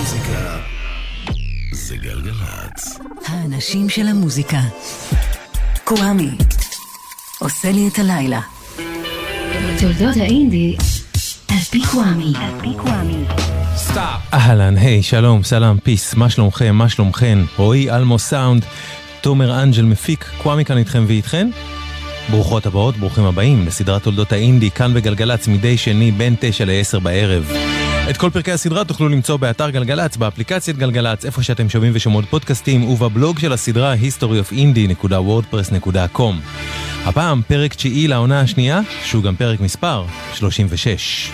המוזיקה זה גלגלצ. האנשים של המוזיקה. קוואמי עושה לי את הלילה. תולדות האינדי על פי קוואמי. אהלן, היי, שלום, סלם, פיס, מה שלומכם, מה שלומכן? רועי אלמו סאונד, תומר אנג'ל מפיק, קוואמי כאן איתכם ואיתכן? ברוכות הבאות, ברוכים הבאים לסדרת תולדות האינדי, כאן בגלגלצ מדי שני בין 9-10 בערב. את כל פרקי הסדרה תוכלו למצוא באתר גלגלצ, באפליקציית גלגלצ, איפה שאתם שומעים ושומעות פודקאסטים, ובבלוג של הסדרה historyofindie.wordpress.com. הפעם פרק 9 לעונה השנייה, שהוא גם פרק מספר 36.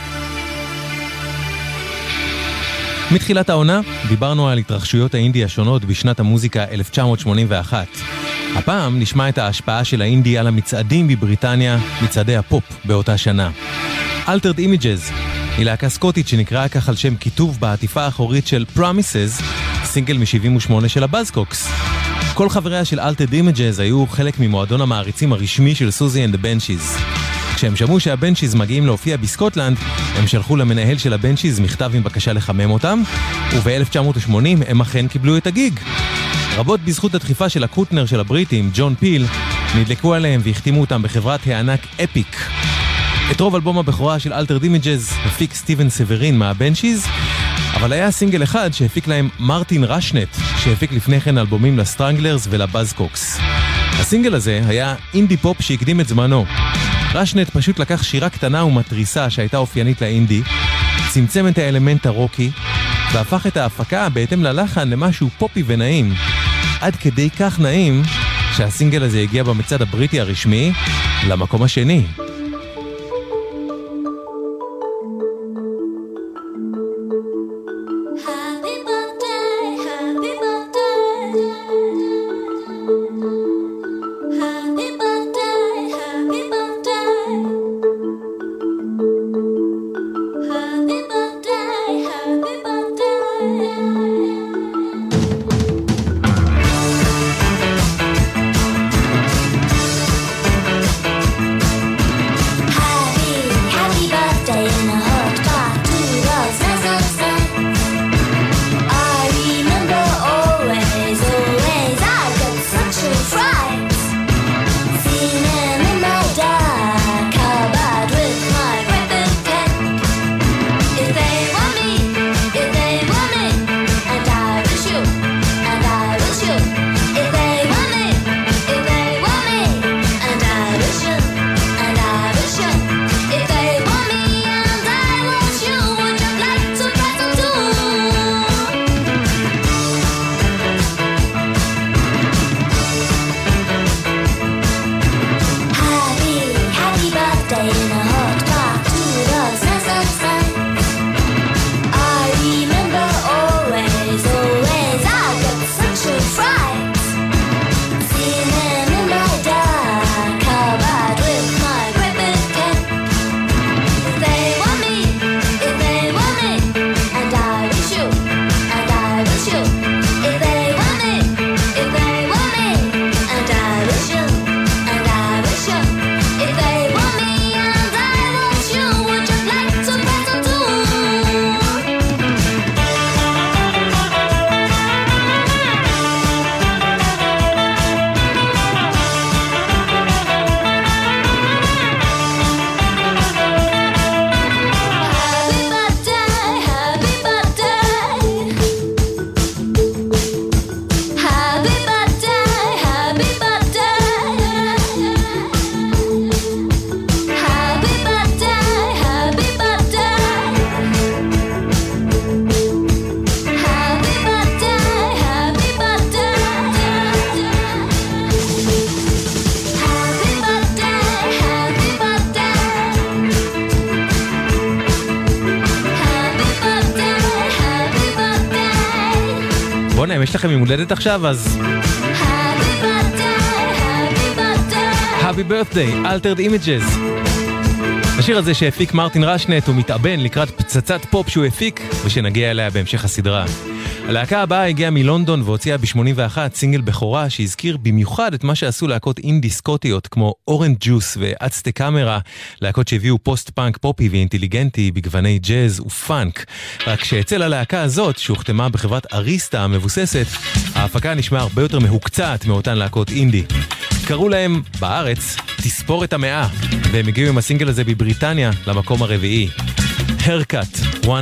מתחילת העונה דיברנו על התרחשויות האינדי השונות בשנת המוזיקה 1981. הפעם נשמע את ההשפעה של האינדי על המצעדים בבריטניה, מצעדי הפופ באותה שנה. Altered Images היא להקה סקוטית שנקראה כך על שם כיתוב בעטיפה האחורית של Promises, סינגל מ-78 של הבאזקוקס. כל חבריה של Altered Images היו חלק ממועדון המעריצים הרשמי של Suzy and the Banshees. כשהם שמעו שהבנשיז מגיעים להופיע בסקוטלנד, הם שלחו למנהל של הבנשיז מכתב עם בקשה לחמם אותם, וב-1980 הם אכן קיבלו את הגיג. רבות בזכות הדחיפה של הקוטנר של הבריטים, ג'ון פיל, נדלקו עליהם והחתימו אותם בחברת הענק אפיק. את רוב אלבום הבכורה של Altered Images הפיק סטיבן סברין מהבנשיז, אבל היה סינגל אחד שהפיק להם מרטין רשנט, שהפיק לפני כן אלבומים לסטרנגלרס ולבאזקוקס. הסינגל הזה היה אינדי פופ שהקדים את זמנו. רשנט פשוט לקח שירה קטנה ומטריסה שהייתה אופיינית לאינדי, צמצם את האלמנט הרוקי, והפך את ההפקה בהתאם ללחן למשהו פופי ונעים. עד כדי כך נעים שהסינגל הזה הגיע במצעד הבריטי הרשמי למקום השני. יש לכם עם הולדת עכשיו, אז Happy Birthday, Altered Images. בשיר הזה שהפיק מרטין רשנט הוא מתאבן לקראת פצצת פופ שהוא הפיק ושנגיע אליה בהמשך הסדרה. הלהקה הבאה הגיעה מלונדון והוציאה ב-81 סינגל בכורה שהזכיר במיוחד את מה שעשו להקות אינדי סקוטיות כמו אורנג' ג'וס ואצטה קאמרה, להקות שהביאו פוסט פאנק פופי ואינטליגנטי בגווני ג'אז ופאנק. רק שאצל הלהקה הזאת שהוכתמה בחברת אריסטה המבוססת, ההפקה נשמע הרבה יותר מהוקצעת מאותן להקות אינדי. קראו להם בארץ תספורת המאה, והם הגיעו עם הסינגל הזה בבריטניה למקום הרביעי. Haircut 100.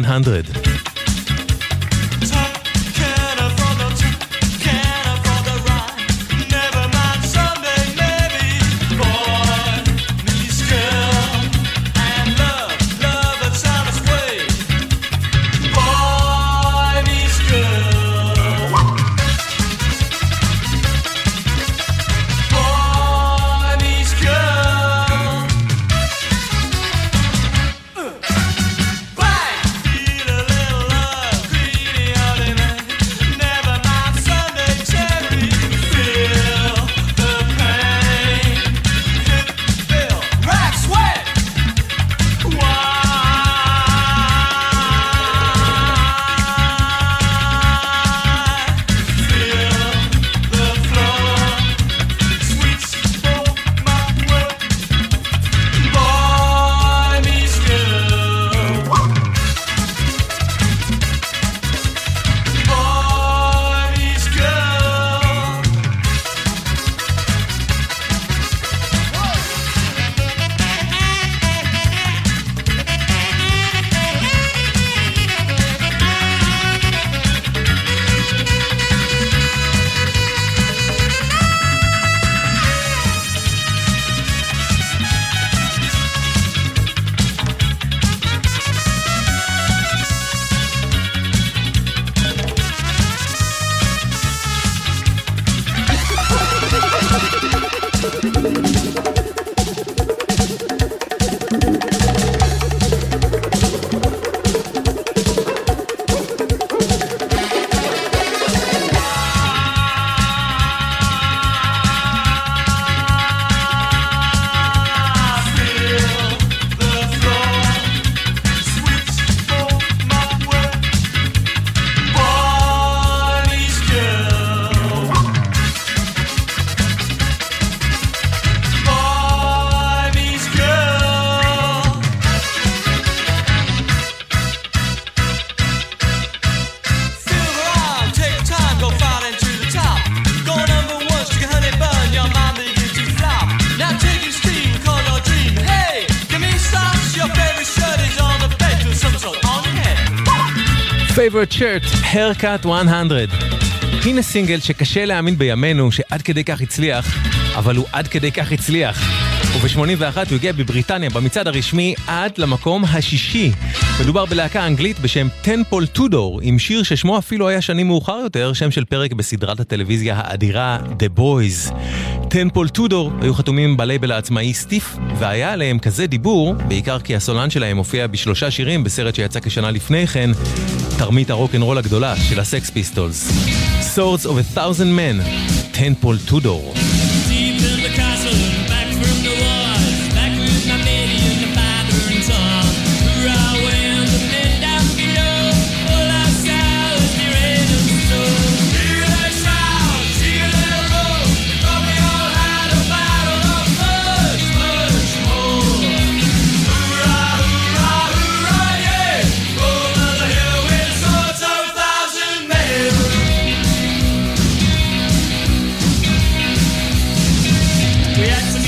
Haircut 100. הנה סינגל שקשה להאמין בימינו שעד כדי כך הצליח, אבל הוא עד כדי כך הצליח. וב-81 הוא הגיע בבריטניה במצעד הרשמי עד למקום השישי. מדובר בלהקה אנגלית בשם טנפול טודור, עם שיר ששמו אפילו היה שנים מאוחר יותר, שם של פרק בסדרת הטלוויזיה האדירה The Boys. טנפול טודור היו חתומים בלייבל העצמאי סטיף, והיה עליהם כזה דיבור, בעיקר כי הסולן שלהם הופיע בשלושה שירים בסרט שיצא כשנה לפני כן, תרמית הרוק'נ'רול הגדולה של הסקס פיסטולס. Swords of a Thousand Men, טנפול טודור. We had to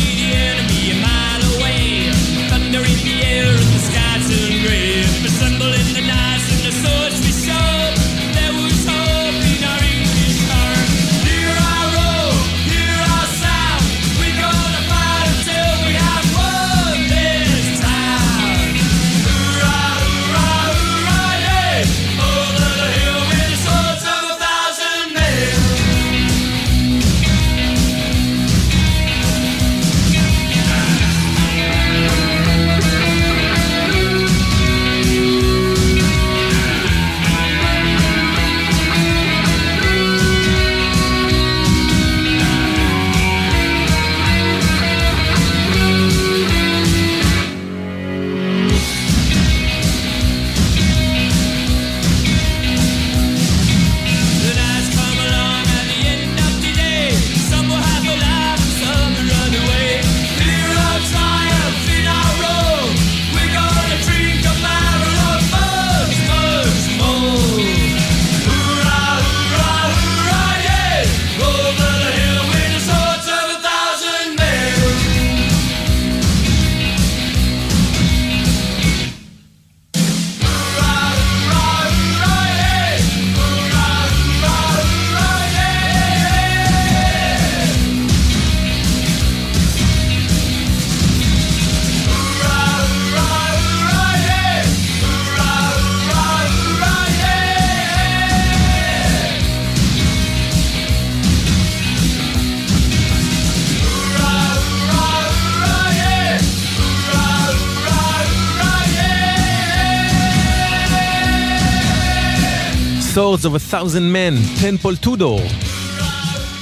Swords of a Thousand Men, Tenpole Tudor.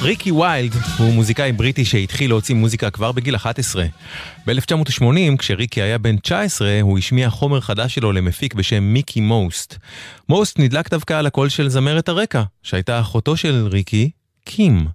ריקי ויילד הוא מוזיקאי בריטי שהתחיל להוציא מוזיקה כבר בגיל 11. ב-1980, כשריקי היה בן 19, הוא השמיע חומר חדש שלו למפיק בשם מיקי מוסט. מוסט נדלק דווקא על הקול של זמרת הרקע, שהייתה אחותו של ריקי, קים.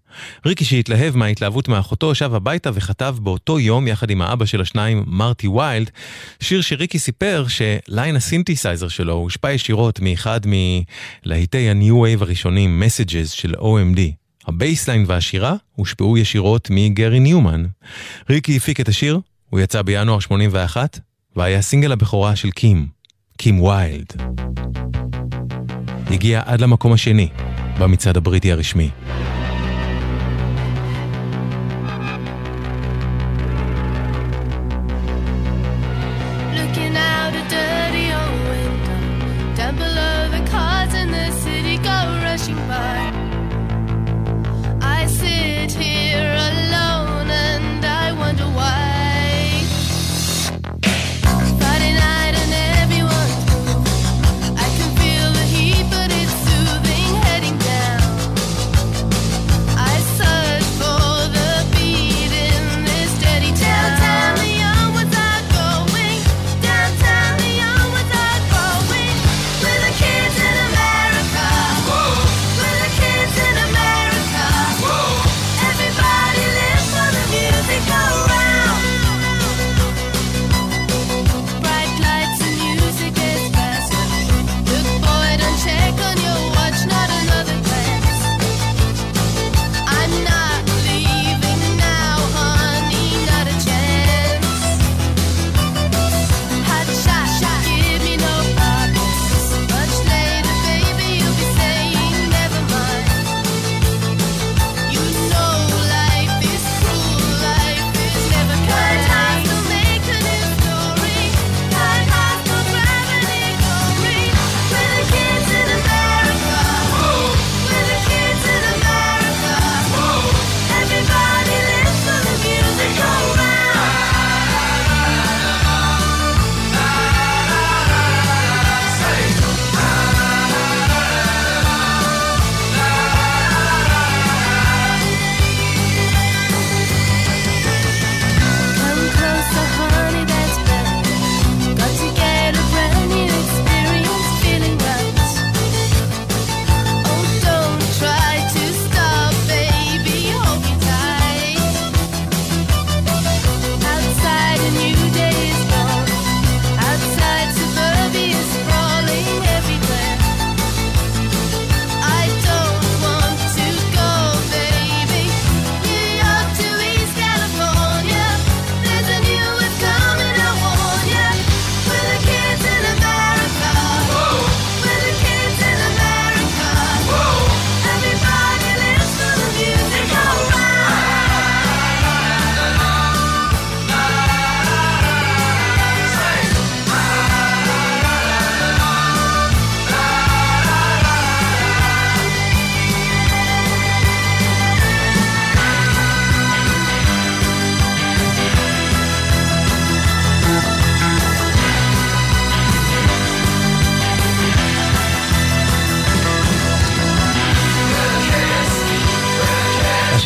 ריקי שהתלהב מההתלהבות מאחותו, שב הביתה וכתב באותו יום יחד עם האבא של השניים, מרטי ויילד, שיר שריקי סיפר שליין הסינתסייזר שלו הושפע ישירות מאחד מלהיטי הניו וייב הראשונים, Messages של OMD. הבייסליין והשירה הושפעו ישירות מגרי ניומן. ריקי הפיק את השיר, הוא יצא בינואר 81, והיה סינגל הבכורה של קים, קים ויילד. הגיע עד למקום השני, במצעד הבריטי הרשמי.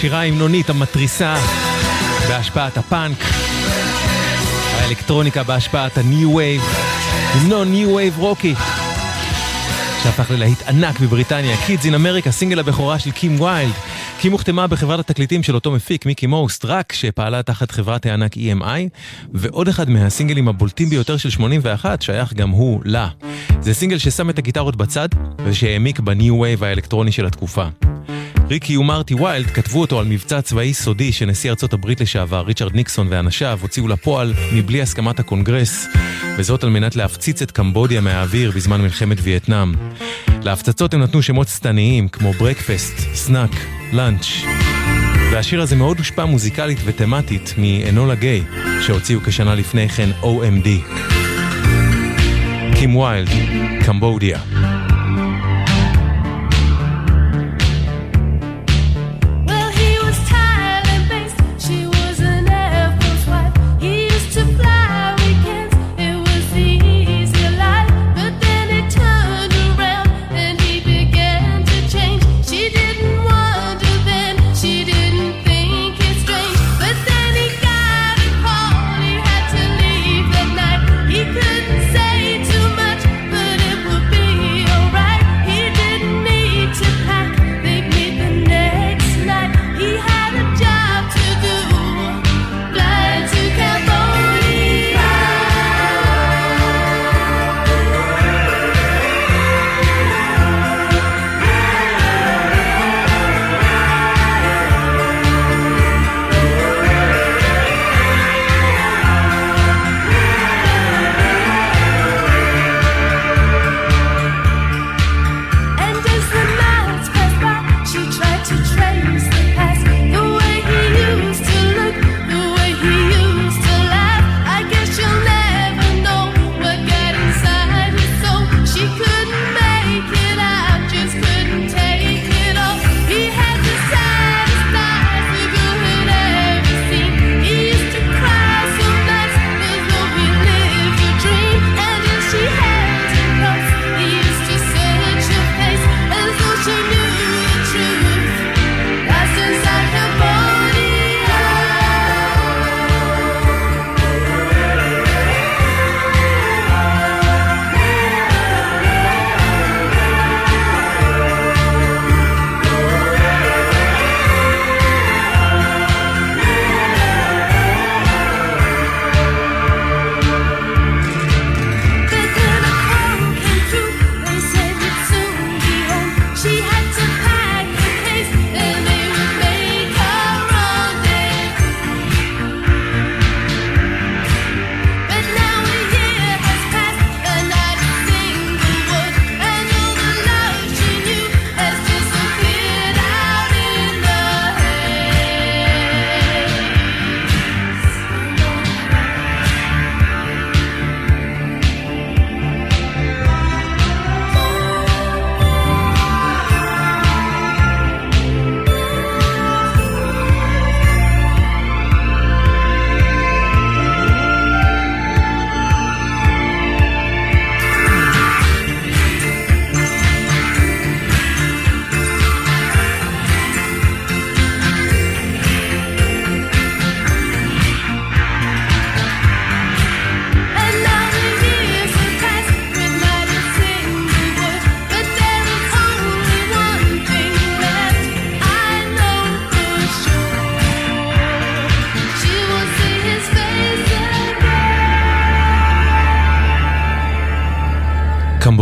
שירה הימנונית המטריסה בהשפעת הפאנק, האלקטרוניקה בהשפעת הניו וייב, המנון ניו וייב רוקי שהפך ללהיט ענק בבריטניה. Kids in America, סינגל הבכורה של קים ויילד. קים הוכתמה בחברת התקליטים של אותו מפיק מיקי מוסט, רק שפעלה תחת חברת הענק EMI, ועוד אחד מהסינגלים הבולטים ביותר של 81 שייך גם הוא לה. זה סינגל ששם את הגיטרות בצד ושהעמיק בניו וייב האלקטרוני של התקופה. ריקי ומרטי ויילד כתבו אותו על מבצע צבאי סודי שנשיא ארצות הברית לשעבר ריצ'רד ניקסון ואנשיו הוציאו לפועל מבלי הסכמת הקונגרס, וזאת על מנת להפציץ את קמבודיה מהאוויר בזמן מלחמת וייטנאם. להפצצות הם נתנו שמות סתניים כמו ברקפסט, סנאק, לנץ', והשיר הזה מאוד הושפע מוזיקלית ותמטית מאנולה גיי שהוציאו כשנה לפני כן OMD. קים ויילד, קמבודיה. Begin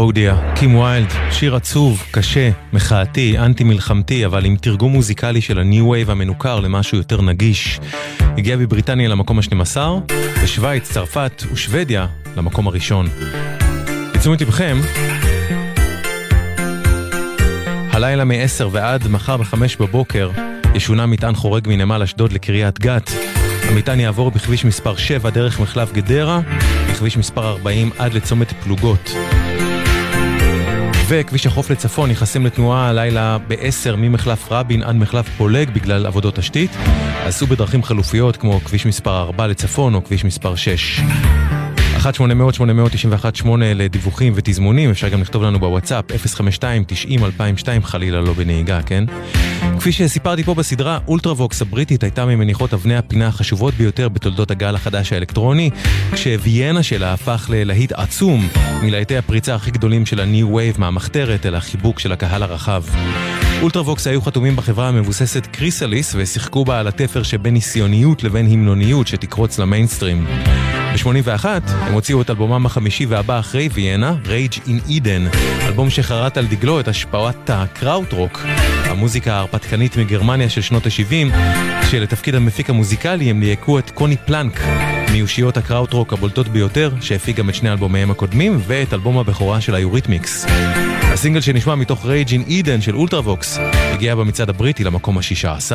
בודיה, קים ויילד, שיר עצוב, קשה, מחאתי, אנטי מלחמתי, אבל עם תרגום מוזיקלי של הניו וייב המנוכר למשהו יותר נגיש. הגיע בבריטניה למקום ה-12, בשוויץ, צרפת ושוודיה למקום הראשון. לתשומת לבכם, הלילה מ-10 ועד מחר ב-5 בבוקר ישונה מטען חורג מנמל אשדוד לקריית גת. המטען יעבור בכביש מספר 7 דרך מחלף גדרה, בכביש מספר 40 עד לצומת פלוגות. וכביש החוף לצפון ייחסם לתנועה הלילה ב-10 ממחלף רבין עד מחלף פולג בגלל עבודות תשתית. עשו בדרכים חלופיות כמו כביש מספר 4 לצפון או כביש מספר 6. 1-800-891-8 לדיווחים ותזמונים, אפשר גם לכתוב לנו בוואטסאפ 052-90-2002, חלילה לא בנהיגה, כן? כפי שסיפרתי פה בסדרה, אולטרווקס הבריטית הייתה ממניחות אבני הפינה החשובות ביותר בתולדות הגל החדש האלקטרוני, כשוויאנה שלה הפך ללהיט עצום מלהיטי הפריצה הכי גדולים של הניו וייב מהמחתרת אל החיבוק של הקהל הרחב. אולטרווקס היו חתומים בחברה המבוססת קריסליס ושיחקו בה על התפר שבין ניסיוניות לבין הימנוניות שתקרוץ למיינסטרים. ב-81 הם הוציאו את אלבומם החמישי והבא אחרי ויאנה, Rage in Eden, אלבום שחרט על דגלו את השפעת הקראוטרוק, המוזיקה ההרפתקנית מגרמניה של שנות ה-70, שלתפקיד המפיק המוזיקלי הם ליהקו את קוני פלנק, מיושיות הקראוטרוק הבולטות ביותר, שהפיק גם את שני אלבומיהם הקודמים ואת אלבום הבכורה של היוריתמיקס. הסינגל שנשמע מתוך Rage in Eden של אולטרווקס הגיע במצעד הבריטי למקום ה-16.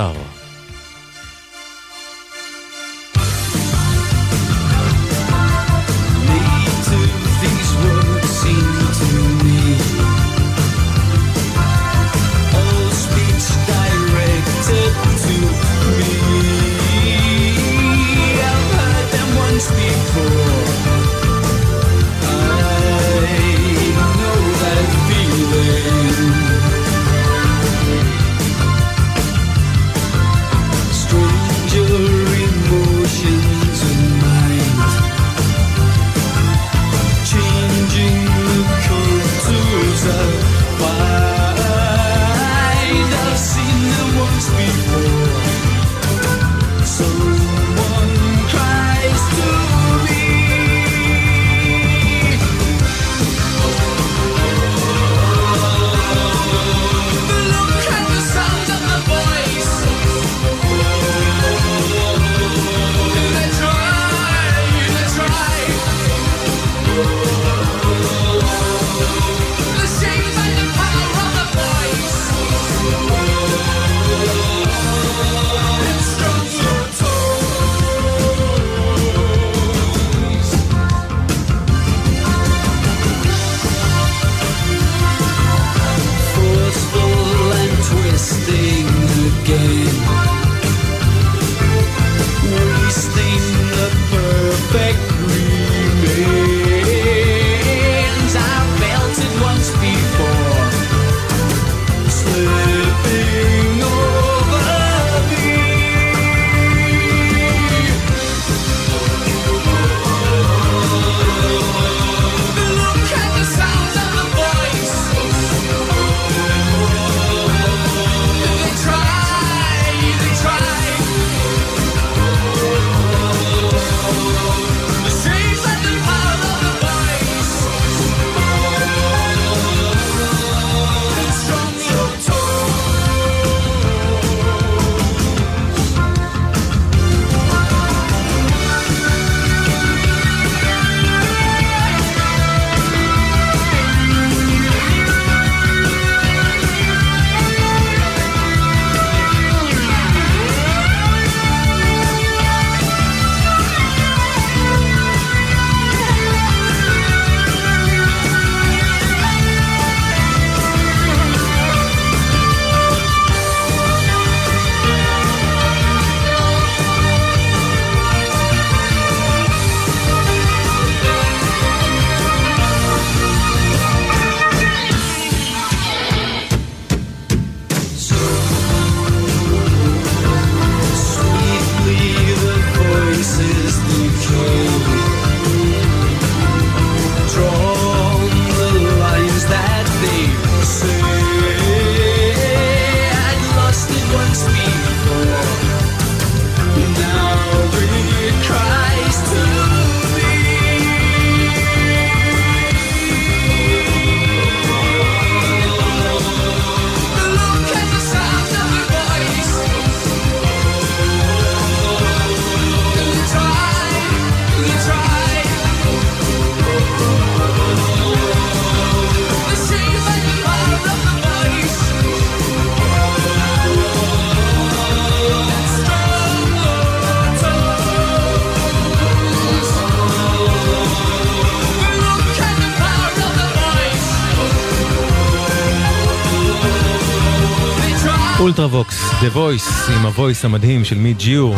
אולטראבוקס, The Voice, עם הוויס המדהים של מי ג'יור.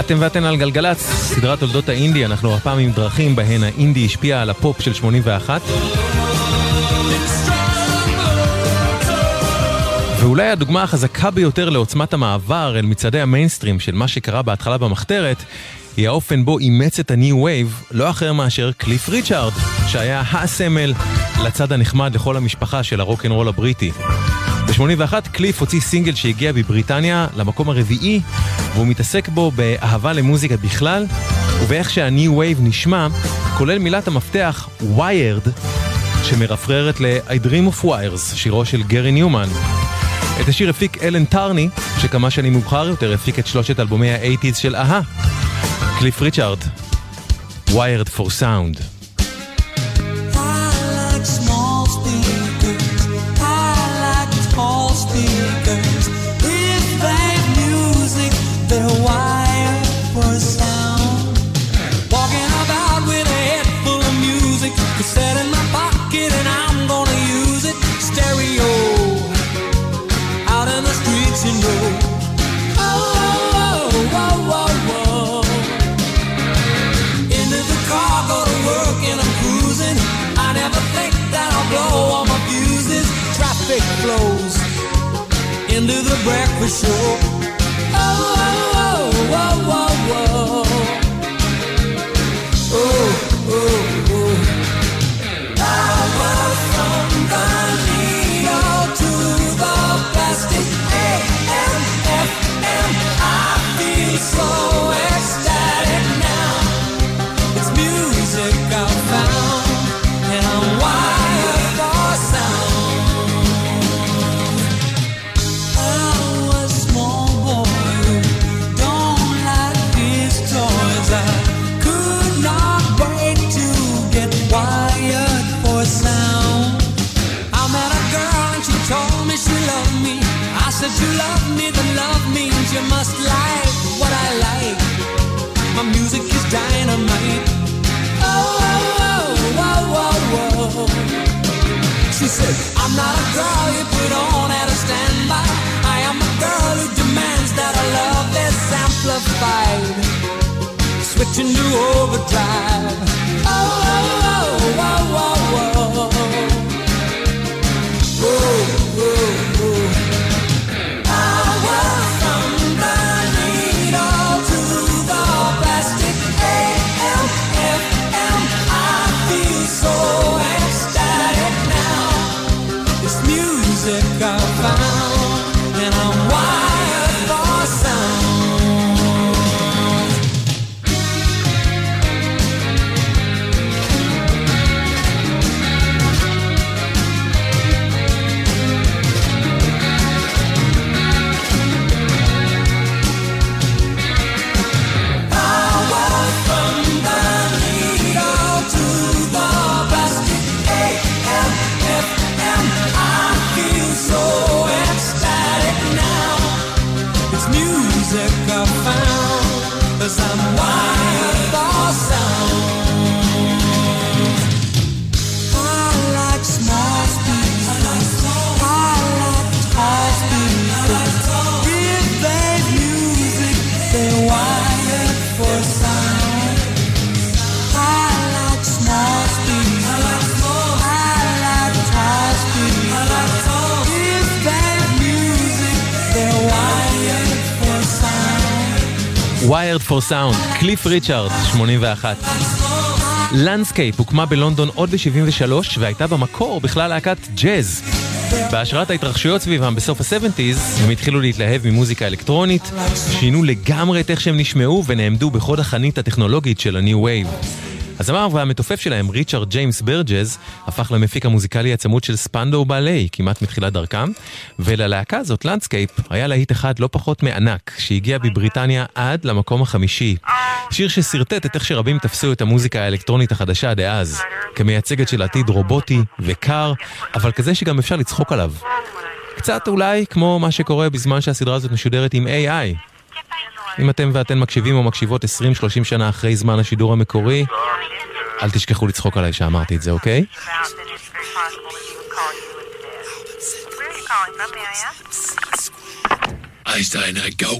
אתם ואתן על גלגלץ, סדרת תולדות האינדי. אנחנו הפעם עם דרכים בהן האינדי השפיע על הפופ של 81, ואולי הדוגמה החזקה ביותר לעוצמת המעבר אל מצעדי המיינסטרים של מה שקרה בהתחלה במחתרת היא האופן בו אימץ את הניו וייב לא אחר מאשר קליף ריצ'ארד, שהיה הסמל לצד הנחמד לכל המשפחה של הרוק'נ'רול הבריטי. ב-81 קליף הוציא סינגל שהגיע בבריטניה למקום הרביעי, והוא מתעסק בו באהבה למוזיקה בכלל ובאיך שהניו וייב נשמע, כולל מילת המפתח Wired שמרפררת ל-I Dream of Wires, שירו של גרי ניומן. את השיר הפיק אלן טרני, שכמה שנים מאוחר יותר הפיק את שלושת אלבומי ה-80s של אהה. קליף ריצ'ארד, Wired for Sound. Into the breakfast show. Oh, oh, oh, oh, oh, oh, oh, oh, oh. Power from the needle to the plastic. A-M-F-M. I feel so ecstatic now. It's music I found, and I'm wild. Said you love me, then love means you must like what I like. My music is dynamite. Oh, oh, oh, oh, oh, oh. She said, I'm not a girl you put on at a standby. I am a girl who demands that our love is amplified. Switching to overdrive. Oh, oh, oh, oh, oh, oh. Oh, oh, oh. Wired for Sound, קליף ריצ'ארד, 81. Landscape הוקמה בלונדון עוד ב-73 והייתה במקור בכלל להקת ג'אז. בהשראת ההתרחשויות סביבם בסוף ה-70s הם התחילו להתלהב ממוזיקה אלקטרונית, שינו לגמרי את איך שהם נשמעו ונעמדו בחוד החנית הטכנולוגית של הניו וייב. הזמר והמתופף שלהם, ריצ'רד ג'יימס ברג'ז, הפך למפיק המוזיקלי הצמוד של ספנדו ובעלי, כמעט מתחילת דרכם, וללהקה הזאת, לנדסקייפ, היה להיט אחד לא פחות מענק, שהגיע בבריטניה עד למקום החמישי. שיר שסרטט את איך שרבים תפסו את המוזיקה האלקטרונית החדשה דאז, כמייצגת של עתיד רובוטי וקר, אבל כזה שגם אפשר לצחוק עליו. קצת אולי כמו מה שקורה בזמן שהסדרה הזאת משודרת עם AI. אם אתם ואתן מקשיבים או מקשיבות 20-30 שנה אחרי זמן השידור המקורי, אל תשכחו לצחוק עליי שאמרתי את זה, אוקיי? calling from, may I ask? Einstein, I go.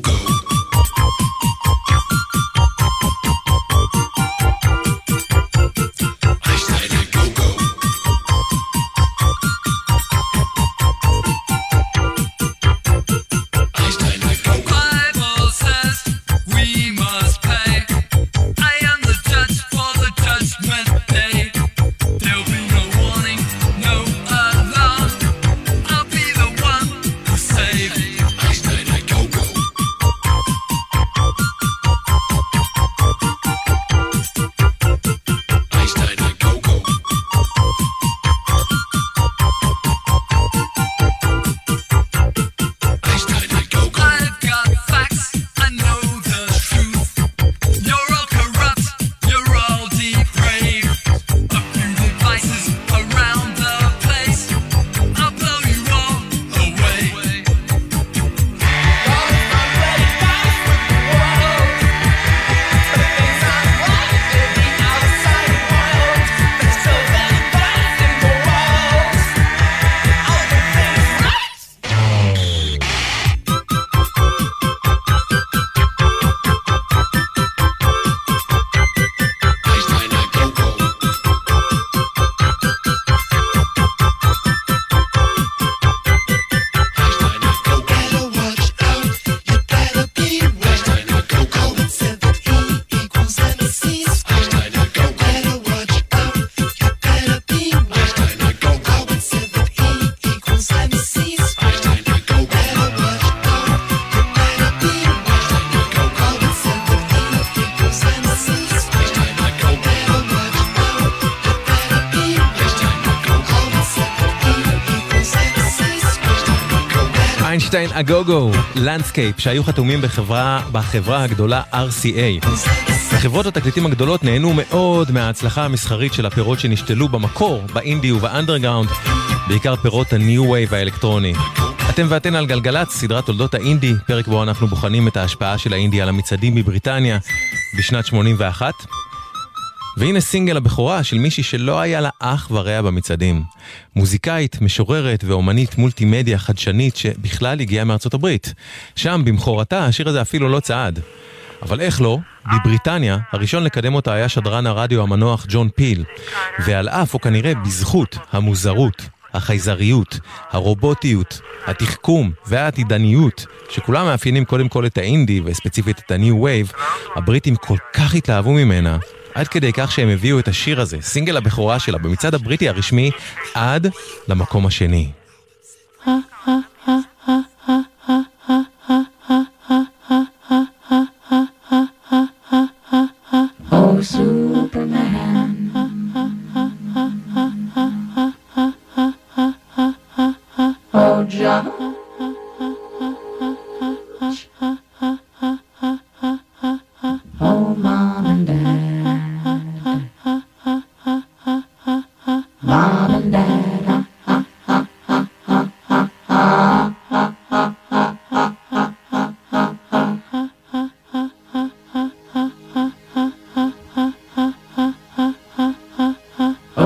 איינשטיין אגוגו, לנדסקייפ, שהיו חתומים בחברה הגדולה RCA. חברות התקליטים הגדולות נהנו מאוד מההצלחה המסחרית של הפירות שנשתלו במקור, באינדי ובאנדרגאונד, בעיקר פירות הניו וייב האלקטרוני. אתם ואתן על גלגלץ, סדרת תולדות האינדי, פרק בו אנחנו בוחנים את ההשפעה של האינדי על המצעדים בבריטניה בשנת 81. והנה סינגל הבכורה של מישהי שלא היה לה אח ורע במצעדים. מוזיקאית, משוררת ואומנית מולטימדיה חדשנית שבכלל הגיעה מארצות הברית. שם, במחורתה, השיר הזה אפילו לא צעד. אבל איך לא? בבריטניה, הראשון לקדם אותה היה שדרן הרדיו המנוח ג'ון פיל. ועל אף או כנראה בזכות המוזרות, החייזריות, הרובוטיות, התחכום והעתידניות, שכולם מאפיינים קודם כל את האינדי וספציפית את הניו וייב, הבריטים כל כך התלהבו ממנה. עד כדי כך שהם הביאו את השיר הזה, סינגל הבכורה שלה, במצעד הבריטי הרשמי, עד למקום השני.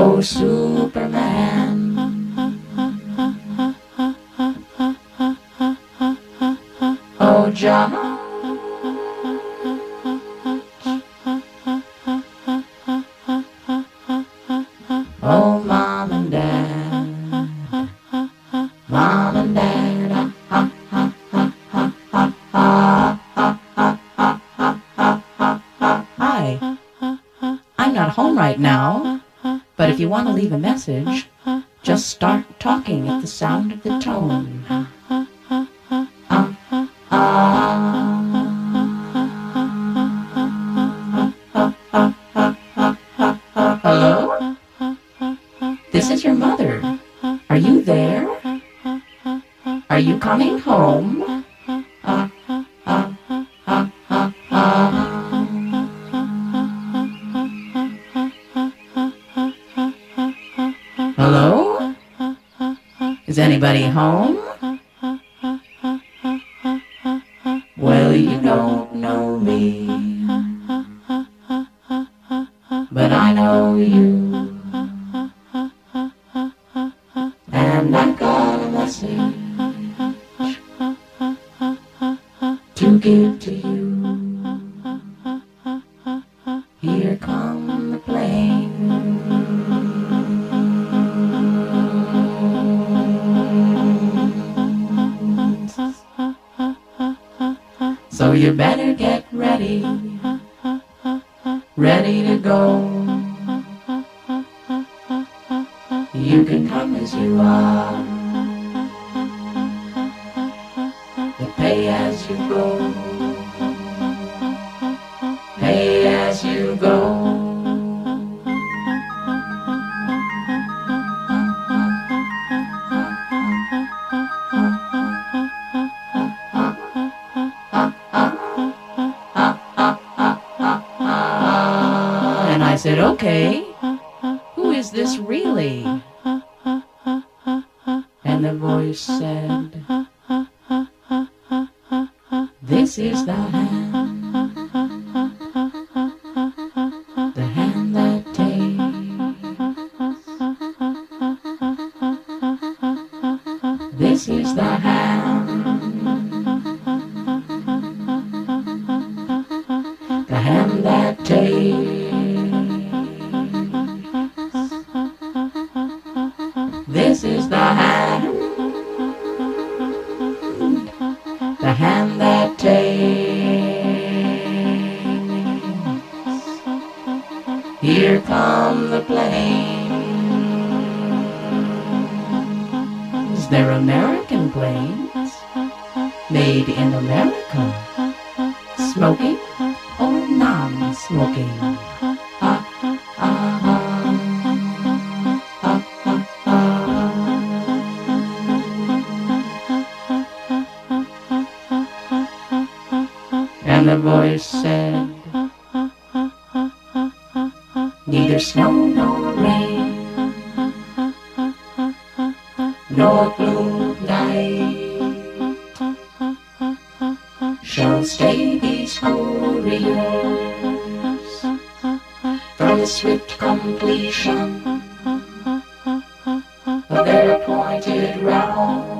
Oh, Superman. Oh, John. Message, just start talking at the sound of the tone. Hello? This is your mother. Are you there? Are you coming home? Is anybody home? Well, you don't know me, but I know you, and I got a message. give to you. Here come the planes. So you better get ready, ready to go. You can come as you are, pay as you go, pay as you go. And I said, okay, who is this really? And the voice said, this is the hand that takes. This is the hand, the hand that takes. This is the hand, the hand that takes. Here come the planes. They're American planes, made in America, smoking or non-smoking. And the voice said, neither snow nor rain, nor blue light shall stay these glorious from the swift completion of their appointed round.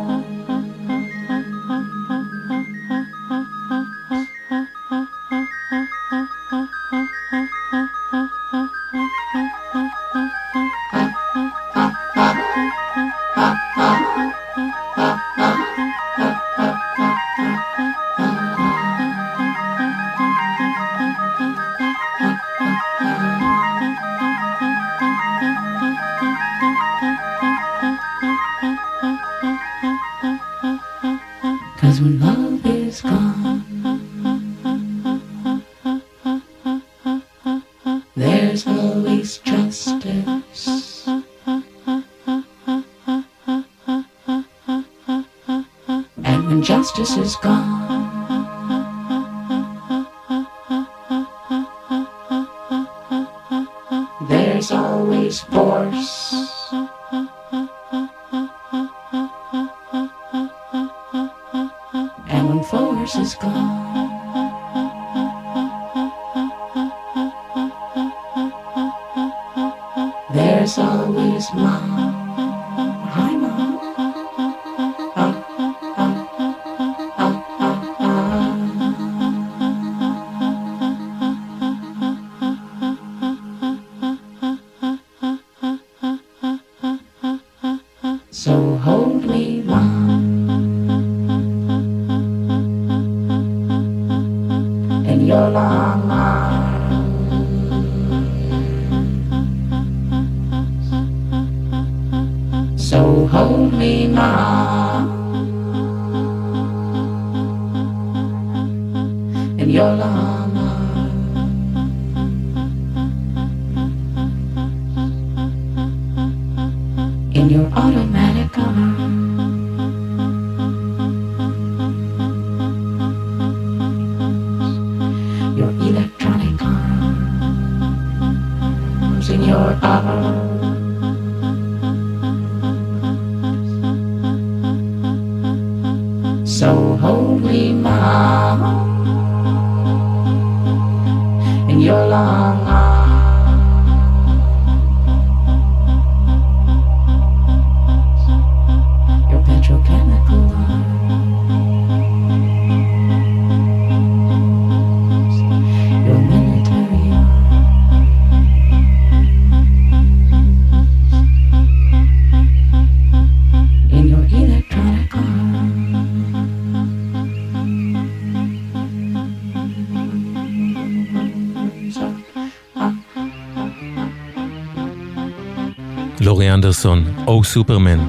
לורי אנדרסון, "או סופרמן",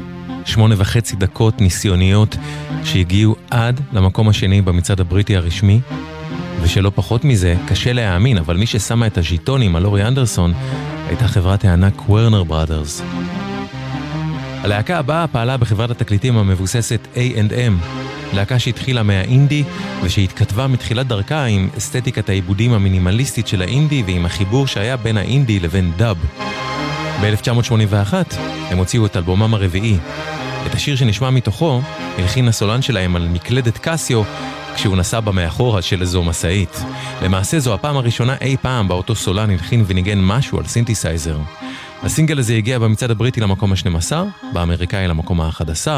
8.5 דקות ניסיוניות שהגיעו עד למקום השני במצעד הבריטי הרשמי, ושלא פחות מזה, קשה להאמין, אבל מי ששמה את הז'יטונים על לורי אנדרסון הייתה חברת הענק וורנר בראדרס. הלהקה הבאה פעלה בחברת התקליטים המבוססת A&M, להקה שהתחילה מהאינדי ושהתכתבה מתחילת דרכה עם אסתטיקת העיבודים המינימליסטית של האינדי ועם החיבור שהיה בין האינדי לבין דאב. ב-1981 הם הוציאו את אלבומם הרביעי. את השיר שנשמע מתוכו הלחין הסולן שלהם על מקלדת קסיו כשהוא נסע במאחורה של איזו מסעית. למעשה זו הפעם הראשונה אי פעם באותו סולן הלחין וניגן משהו על סינתסייזר. הסינגל הזה הגיע במצעד הבריטי למקום ה-12, באמריקאי למקום ה-11,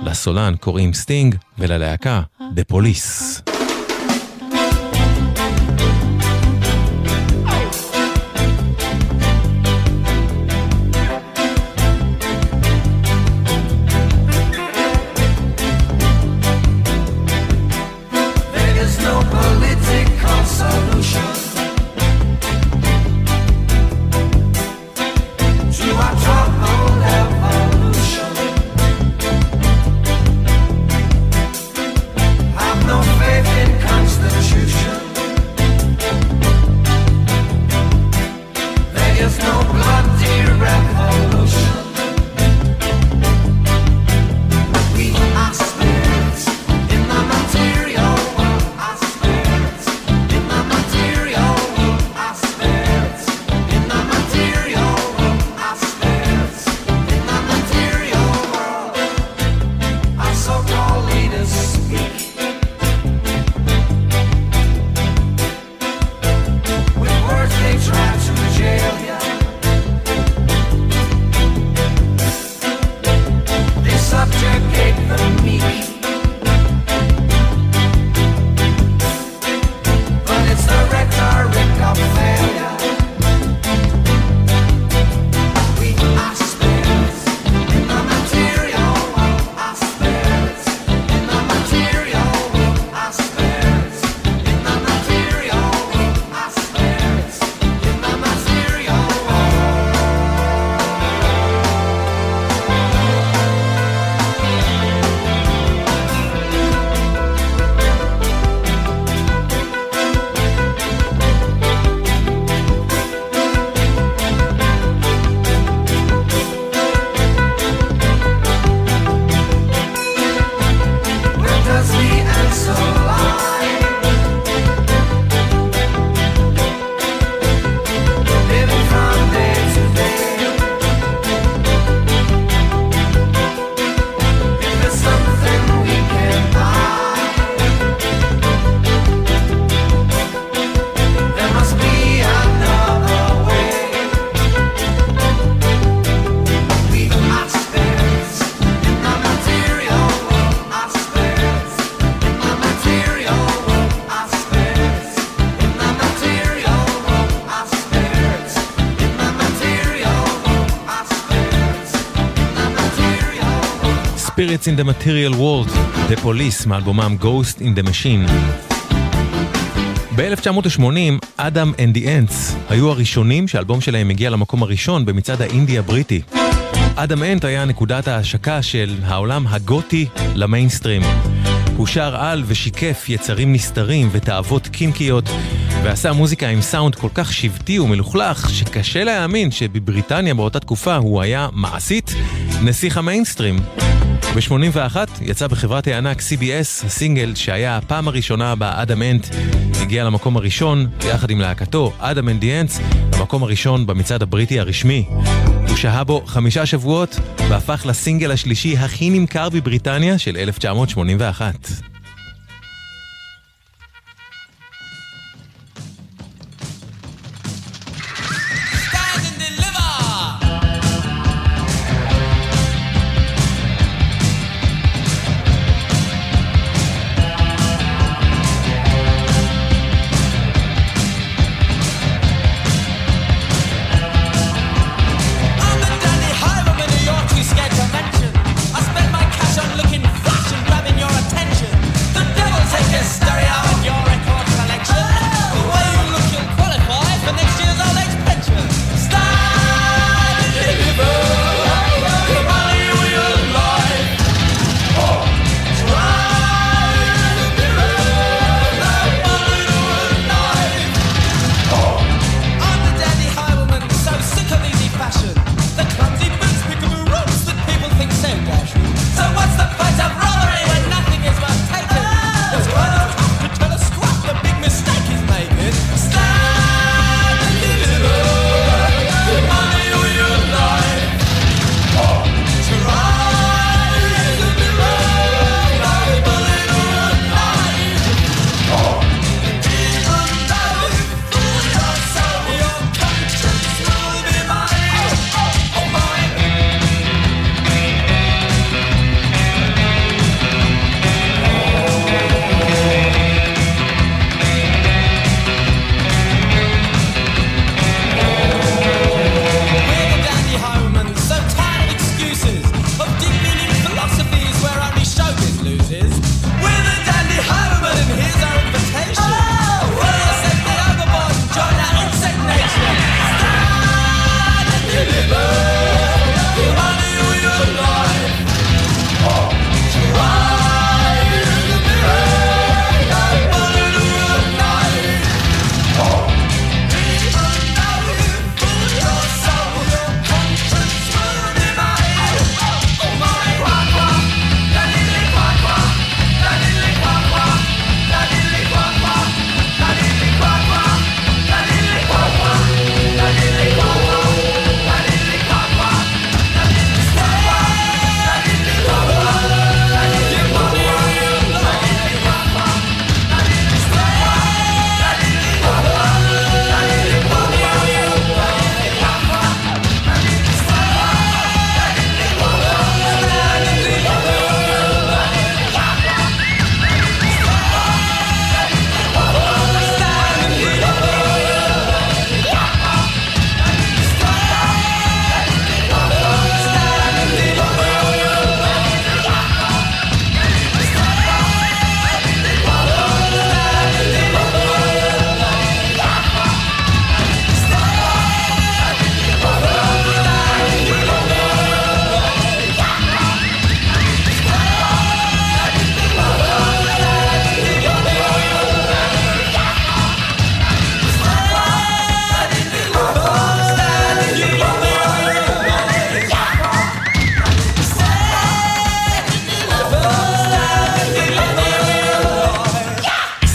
לסולן קוראים סטינג וללהקה The Police. Spirits in the Material World, The Police, מאלבומם Ghost in the Machine. ב-1980, Adam and the Ants היו הראשונים שהאלבום שלהם הגיע למקום הראשון במצעד האינדי הבריטי. אדם אנט היה נקודת ההשקה של העולם הגותי למיינסטרים. הוא שר על ושיקף יצרים נסתרים ותאוות קינקיות, ועשה מוזיקה עם סאונד כל כך שבטי ומלוכלך, שקשה להאמין שבבריטניה באותה תקופה הוא היה מעשית נסיך המיינסטרים. ב-81 יצא בחברת הענק CBS הסינגל שהיה הפעם הראשונה באדם אנט, הגיע למקום הראשון יחד עם להקתו אדם אנד די אנטס למקום הראשון במצעד הבריטי הרשמי. הוא שהה בו 5 שבועות והפך לסינגל השלישי הכי נמכר בבריטניה של 1981. Roses with a dandy Harriman, and here's our invitation. Oh, we'll accept the overboard, join our insect nation. Start a universe, the money we will life. Oh, try the mirror, and follow the real night. Oh, we don't know you, fool your soul, your conscience will divide. Oh, oh, oh my, wah, wah, la-di-li, wah, wah, la-di-li, wah, wah, la-di-li, wah, wah, la-di-li, wah, wah, la-di-li, wah, wah, la-di-li, wah, wah, la-di-li, wah, wah, la-di-li, wah, wah, la-di-li, wah, wah, la-di-li, wah, wah, la-di-li, wah, wah, la-di-li, wah, wah, la-di-li, wah, wah, la-di-li, wah, wah, la-di-li, wah, wah, la-di-li, wah, wah, la-di-li, wah, wah, la-di-li, wah, wah, la-di-li, wah, wah.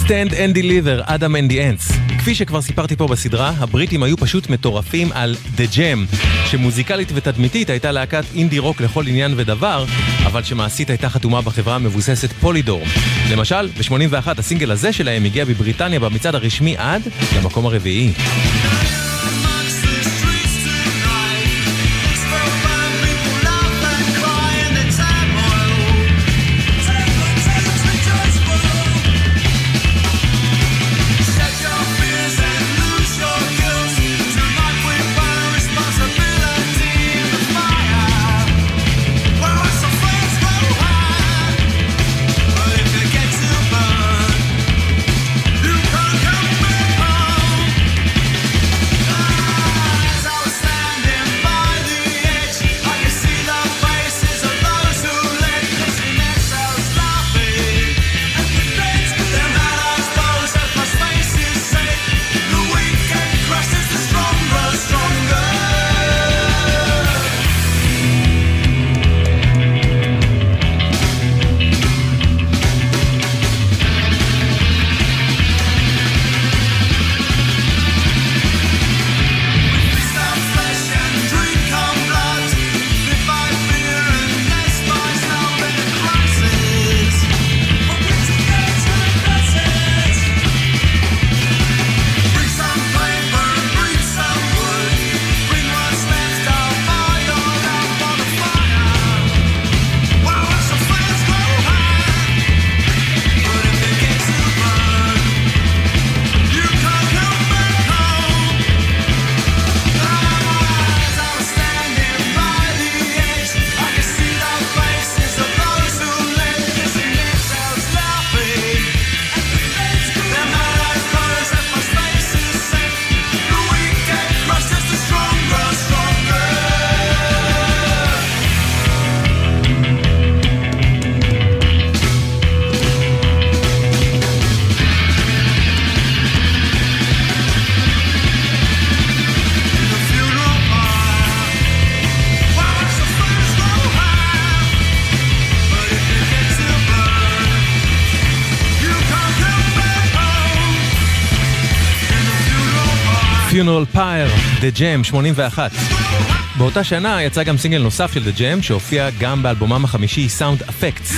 Stand and Deliver, Adam and the Ants. כפי שכבר סיפרתי פה בסדרה, הבריטים היו פשוט מטורפים על The Jam, שמוזיקלית ותדמיתית הייתה להקת אינדי רוק לכל עניין ודבר, אבל שמעשית הייתה חתומה בחברה מבוססת פולידור. למשל, ב-81 הסינגל הזה שלהם הגיע בבריטניה במצעד הרשמי עד למקום הרביעי. Funeral Pyre, The Jam, 81. באותה שנה יצא גם סינגל נוסף של The Jam, שהופיע גם באלבומם החמישי Sound Effects.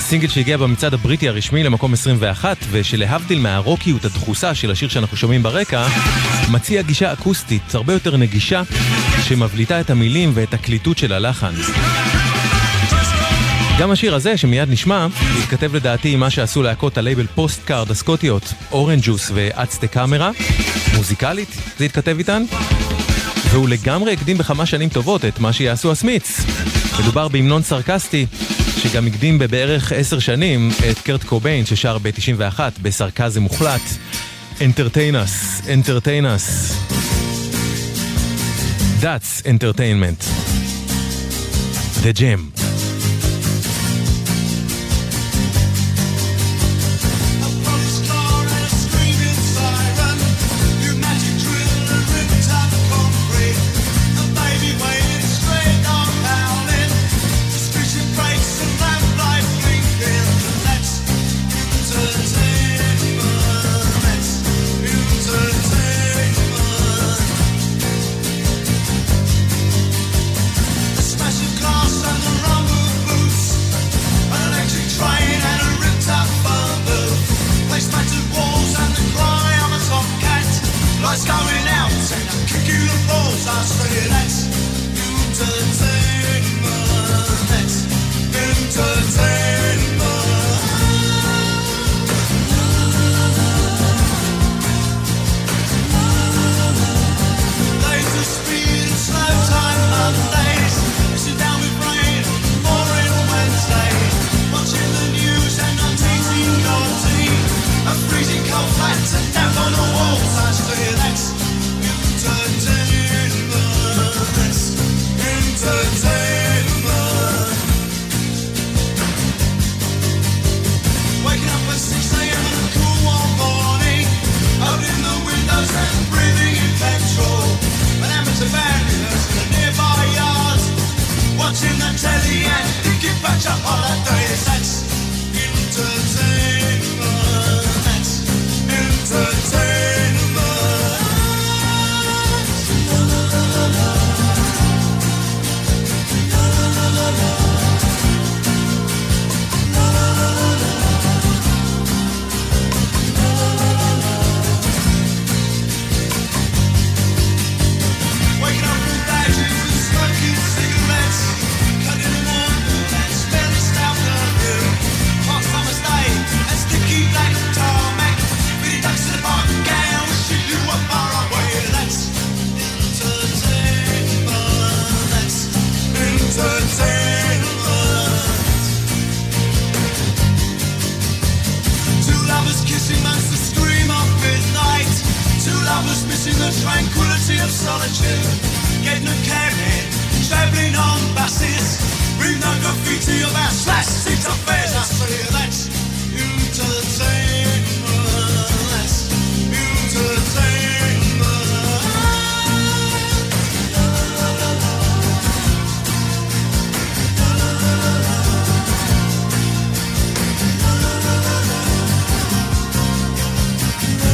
סינגל שהגיע במצעד הבריטי הרשמי למקום 21, ושלהבדיל מהרוקיות הדחוסה של השיר שאנחנו שומעים ברקע, מציע גישה אקוסטית, הרבה יותר נגישה, שמבליטה את המילים ואת הקליטות של הלחן. גם השיר הזה, שמיד נשמע, התכתב לדעתי עם מה שעשו להקות הלייבל פוסט-קארד הסקוטיות, Orange Juice ו-Ads the Camera. מוזיקלית, זה התכתב איתן, והוא לגמרי הקדים בכמה שנים טובות את מה שיעשו הסמיץ. מדובר בהמנון סרקסטי, שגם הקדים בבערך 10 שנים את קרט קוביין ששר ב-91 בסרקזם מוחלט Entertainers, Entertainers, That's Entertainment, The Jam.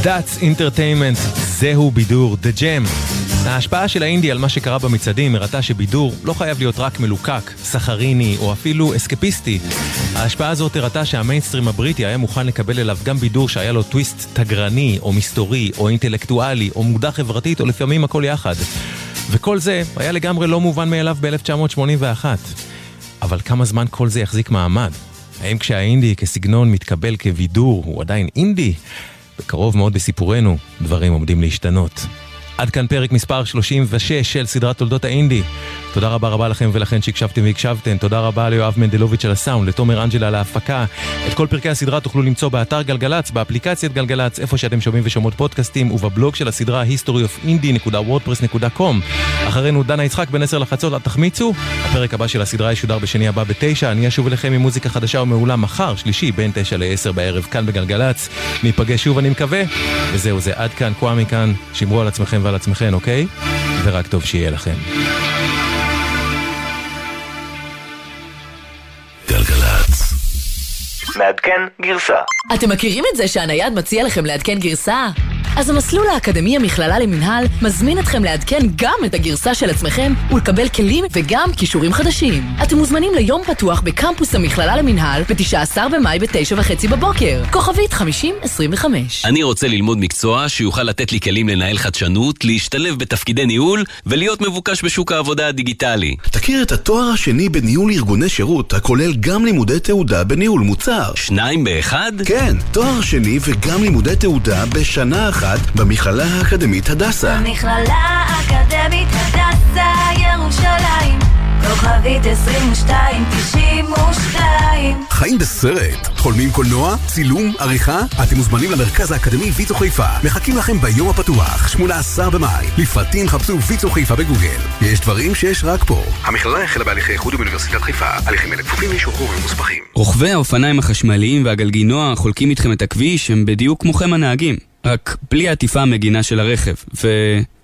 That's Entertainment, זהו בידור, The Jam. ההשפעה של האינדי על מה שקרה במצעדים הראתה שבידור לא חייב להיות רק מלוקק, סחריני או אפילו אסקפיסטי. ההשפעה הזאת הראתה שהמיינסטרים הבריטי היה מוכן לקבל אליו גם בידור שהיה לו טוויסט תגרני או מסתורי או אינטלקטואלי או מוגדר חברתית או לפעמים הכל יחד. וכל זה היה לגמרי לא מובן מאליו ב-1981. אבל כמה זמן כל זה יחזיק מעמד? האם כשהאינדי כסגנון מתקבל כבידור הוא עדיין אינדי? בקרוב מאוד בסיפורנו, דברים עומדים להשתנות. עד כאן פרק מספר 36 של סדרת תולדות האינדי. תודה רבה רבה לכם ולכן שהקשבתם והקשבתם. תודה רבה ליואב מנדלוביץ' על הסאונד, לתומר אנג'ל על ההפקה. את כל פרקי הסדרה תוכלו למצוא באתר גלגלץ, באפליקציית גלגלץ, איפה שאתם שומעים ושומעות פודקאסטים, ובבלוג של הסדרה historyofindie.wordpress.com. אחרינו דנה יצחק בן 10 לחצות, עד תחמיצו. הפרק הבא של הסדרה ישודר בשני הבא ב9. אני אשוב אליכם עם מוזיקה חדשה ומעולה מחר, שלישי, בין 9 ל-10 בערב, כאן בגלגלץ. ניפגש שוב, אני מקווה. וזהו, זה עד כאן, כואמי כאן. שמרו על עצמכם ועל עצמכן, אוקיי? ורק טוב שיהיה לכם. מעדכן גרסה. אתם מכירים את זה שהנייד מציע לכם לעדכן גרסה? אז המסלול האקדמי המכללה למנהל מזמין אתכם לעדכן גם את הגרסה של עצמכם ולקבל כלים וגם כישורים חדשים. אתם מוזמנים ליום פתוח בקמפוס המכללה למנהל ב-19 במאי ב-9:30 בבוקר. כוכבית 5025. אני רוצה ללמוד מקצוע שיוכל לתת לי כלים לנהל חדשנות, להשתלב בתפקידי ניהול ולהיות מבוקש בשוק העבודה הדיגיטלי. תכיר את התואר השני בניהול ארגוני שירות, הכולל גם לימודי תעודה בניהול מוצר. 2 ב-1? כן, תואר שני וגם לימודי תעודה בשנה אחת. במכללה האקדמית הדסה. במכללה האקדמית הדסה ירושלים כוכבית 2292. חיים בסרט. חולמים קולנוע, צילום, עריכה? אתם מוזמנים למרכז האקדמי ויצו חיפה. מחכים לכם ביום הפתוח, 18 במאי. לפרטים חפשו ויצו חיפה בגוגל. יש דברים שיש רק פה. המכללה החלה בהליכי איחוד באוניברסיטת חיפה. הליכים אלה כפופים לאישור ומוסמכים. רוכבי האופניים החשמליים והגלגינוע חולקים איתכם את הכביש, הם בדיוק כמוכם הנהגים. רק בלי העטיפה המגינה של הרכב,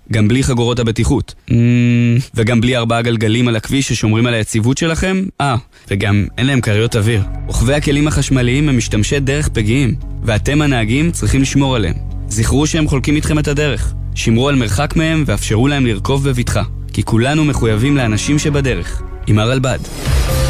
וגם בלי חגורות הבטיחות. וגם בלי 4 גלגלים על הכביש ששומרים על היציבות שלכם. וגם אין להם קריות אוויר. רוכבי הכלים החשמליים הם משתמשי דרך פגיעים, ואתם הנהגים צריכים לשמור עליהם. זכרו שהם חולקים איתכם את הדרך. שמרו על מרחק מהם ואפשרו להם לרכוב בבטחה, כי כולנו מחויבים לאנשים שבדרך. אמר אלבד.